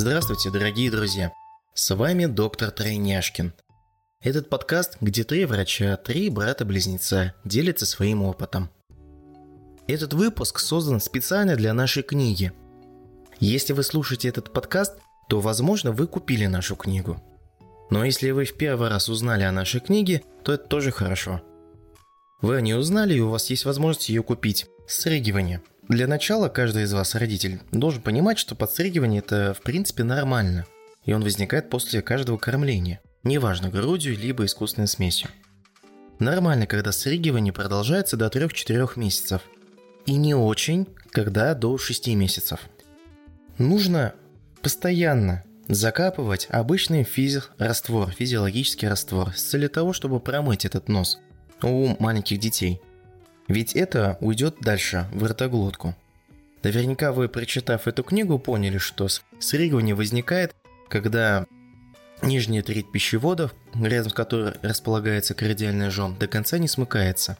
Здравствуйте, дорогие друзья! С вами доктор Тройняшкин. Этот подкаст, где три врача, три брата-близнеца делятся своим опытом. Этот выпуск создан специально для нашей книги. Если вы слушаете этот подкаст, то, возможно, вы купили нашу книгу. Но если вы в первый раз узнали о нашей книге, то это тоже хорошо. Вы о ней узнали, и у вас есть возможность ее купить. Срыгивание. Для начала каждый из вас, родитель, должен понимать, что подстригивание – это, в принципе, нормально. И он возникает после каждого кормления. Неважно, грудью, либо искусственной смесью. Нормально, когда срыгивание продолжается до 3-4 месяцев. И не очень, когда до 6 месяцев. Нужно постоянно закапывать обычный физиологический раствор, с целью того, чтобы промыть этот нос у маленьких детей. Ведь это уйдет дальше, в ротоглотку. Наверняка вы, прочитав эту книгу, поняли, что срыгивание возникает, когда нижняя треть пищевода, рядом с которой располагается кардиальный жом, до конца не смыкается.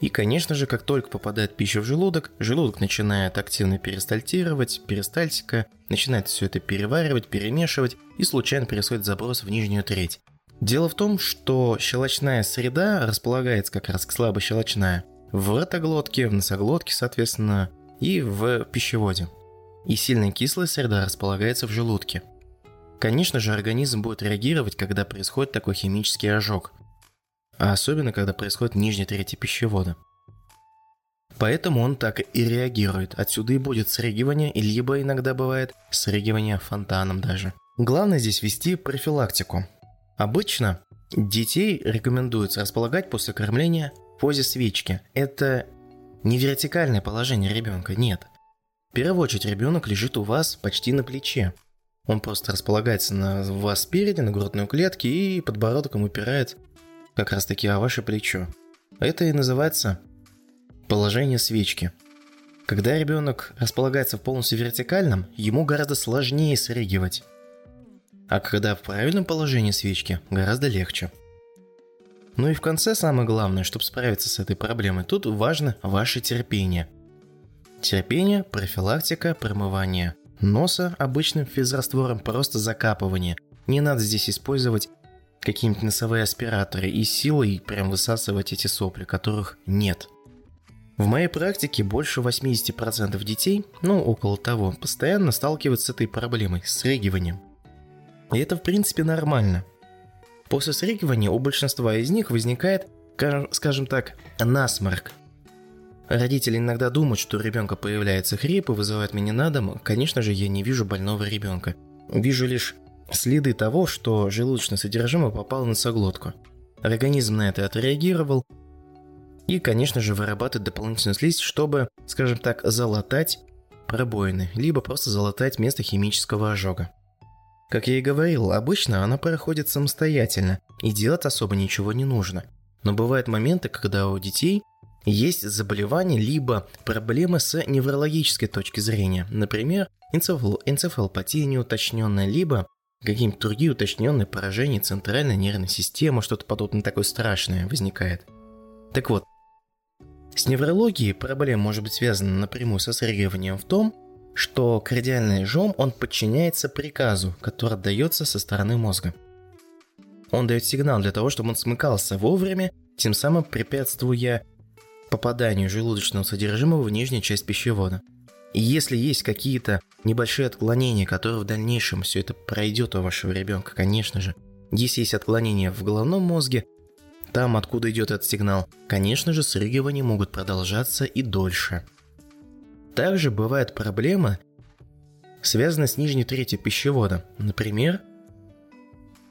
И, конечно же, как только попадает пища в желудок, желудок начинает активно перистальтика, начинает все это переваривать, перемешивать, и случайно происходит заброс в нижнюю треть. Дело в том, что щелочная среда располагается как раз слабощелочная в ротоглотке, в носоглотке, соответственно, и в пищеводе. И сильно кислая среда располагается в желудке. Конечно же, организм будет реагировать, когда происходит такой химический ожог. А особенно, когда происходит нижняя треть пищевода. Поэтому он так и реагирует. Отсюда и будет срыгивание, либо иногда бывает срыгивание фонтаном даже. Главное здесь вести профилактику. Обычно детей рекомендуется располагать после кормления в позе свечки. Это не вертикальное положение ребенка, нет. В первую очередь ребенок лежит у вас почти на плече. Он просто располагается на вас спереди, на грудной клетке, и подбородком упирает как раз таки о ваше плечо. Это и называется положение свечки. Когда ребенок располагается в полностью вертикальном, ему гораздо сложнее срыгивать. А когда в правильном положении свечки, гораздо легче. Ну и в конце самое главное, чтобы справиться с этой проблемой, тут важно ваше терпение. Терпение, профилактика, промывание носа обычным физраствором, просто закапывание. Не надо здесь использовать какие-нибудь носовые аспираторы и силой прям высасывать эти сопли, которых нет. В моей практике больше 80% детей, около того, постоянно сталкиваются с этой проблемой, с срыгиванием. И это, в принципе, нормально. После срыгивания у большинства из них возникает, скажем так, насморк. Родители иногда думают, что у ребенка появляется хрип и вызывают меня на дом. Конечно же, я не вижу больного ребенка. Вижу лишь следы того, что желудочное содержимое попало в носоглотку. Организм на это отреагировал и, конечно же, вырабатывает дополнительную слизь, чтобы, скажем так, залатать пробоины, либо просто залатать место химического ожога. Как я и говорил, обычно она проходит самостоятельно, и делать особо ничего не нужно. Но бывают моменты, когда у детей есть заболевания, либо проблемы с неврологической точки зрения. Например, энцефалопатия неуточненная, либо какие-нибудь другие уточненные поражения центральной нервной системы, что-то подобное такое страшное возникает. Так вот, с неврологией проблема может быть связана напрямую со срыгиванием в том, что кардиальный жом, он подчиняется приказу, который отдается со стороны мозга. Он дает сигнал для того, чтобы он смыкался вовремя, тем самым препятствуя попаданию желудочного содержимого в нижнюю часть пищевода. И если есть какие-то небольшие отклонения, которые в дальнейшем все это пройдет у вашего ребенка, конечно же, если есть отклонения в головном мозге, там, откуда идет этот сигнал, конечно же, срыгивания могут продолжаться и дольше. Также бывает проблема, связанная с нижней третью пищевода. Например,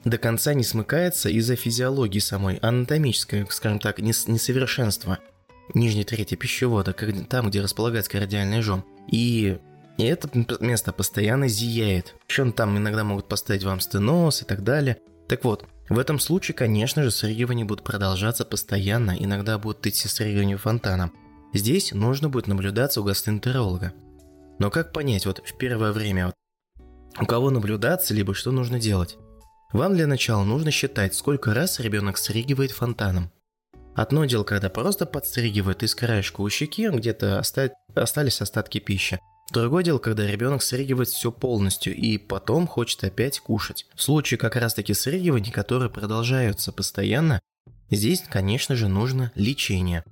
до конца не смыкается из-за физиологии самой, анатомической, скажем так, несовершенства нижней трети пищевода, там, где располагается кардиальный жом. И это место постоянно зияет. Причем там иногда могут поставить вам стеноз и так далее. Так вот, в этом случае, конечно же, срыгивания будут продолжаться постоянно, иногда будут идти срыгивания фонтаном. Здесь нужно будет наблюдаться у гастроэнтеролога. Но как понять в первое время, у кого наблюдаться, либо что нужно делать? Вам для начала нужно считать, сколько раз ребенок срыгивает фонтаном. Одно дело, когда просто подстригивает из краешка у щеки, где-то остались остатки пищи. Другое дело, когда ребенок срыгивает все полностью и потом хочет опять кушать. В случае как раз-таки срыгиваний, которые продолжаются постоянно, здесь, конечно же, нужно лечение.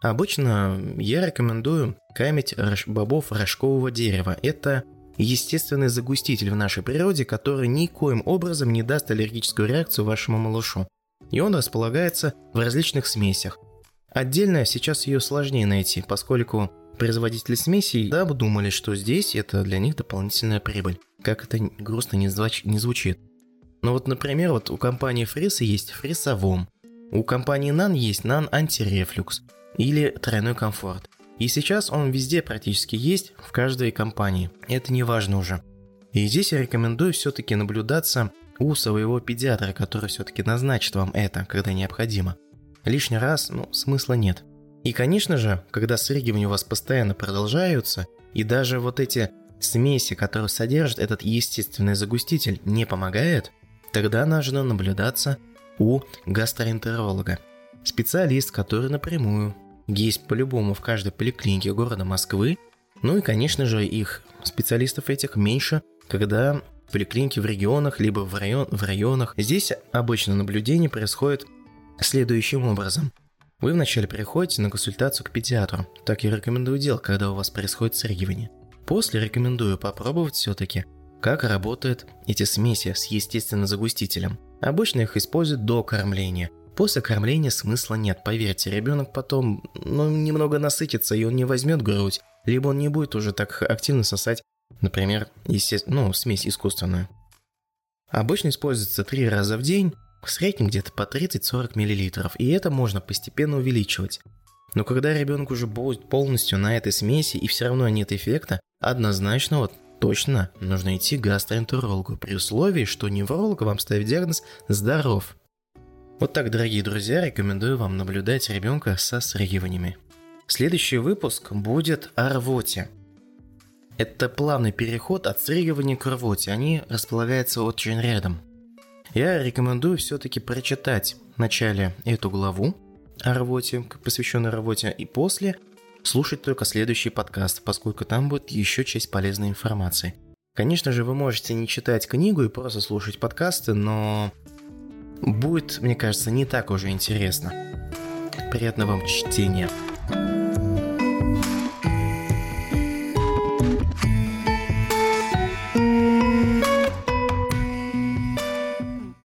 Обычно я рекомендую камить бобов рожкового дерева. Это естественный загуститель в нашей природе, который никоим образом не даст аллергическую реакцию вашему малышу. И он располагается в различных смесях. Отдельно сейчас ее сложнее найти, поскольку производители смесей обдумали, что здесь это для них дополнительная прибыль. Как это грустно не звучит. Но вот, например, вот у компании Фрисов есть фрисовом, у компании NAN есть NAN антирефлюкс или тройной комфорт. И сейчас он везде практически есть, в каждой компании. Это не важно уже. И здесь я рекомендую все-таки наблюдаться у своего педиатра, который все-таки назначит вам это, когда необходимо. Лишний раз, смысла нет. И, конечно же, когда срыгивания у вас постоянно продолжаются, и даже вот эти смеси, которые содержат этот естественный загуститель, не помогают, тогда нужно наблюдаться у гастроэнтеролога. Специалист, который напрямую есть по-любому в каждой поликлинике города Москвы. Ну и, конечно же, их специалистов этих меньше, когда поликлиники в регионах, либо в районах. Здесь обычно наблюдение происходит следующим образом. Вы вначале приходите на консультацию к педиатру. Так я рекомендую делать, когда у вас происходит срыгивание. После рекомендую попробовать все-таки, как работают эти смеси с естественным загустителем. Обычно их используют до кормления. После кормления смысла нет, поверьте, ребенок потом немного насытится, и он не возьмет грудь, либо он не будет уже так активно сосать, например, смесь искусственную. Обычно используется 3 раза в день, в среднем где-то по 30-40 мл, и это можно постепенно увеличивать. Но когда ребенок уже будет полностью на этой смеси и все равно нет эффекта, однозначно точно нужно идти к гастроэнтерологу, при условии, что невролог вам ставит диагноз «здоров». Вот так, дорогие друзья, рекомендую вам наблюдать ребенка со срыгиваниями. Следующий выпуск будет о рвоте. Это плавный переход от срыгивания к рвоте, они располагаются очень рядом. Я рекомендую все-таки прочитать вначале эту главу о рвоте, посвященную рвоте, и после слушать только следующий подкаст, поскольку там будет еще часть полезной информации. Конечно же, вы можете не читать книгу и просто слушать подкасты, но будет, мне кажется, не так уже интересно. Приятного вам чтения!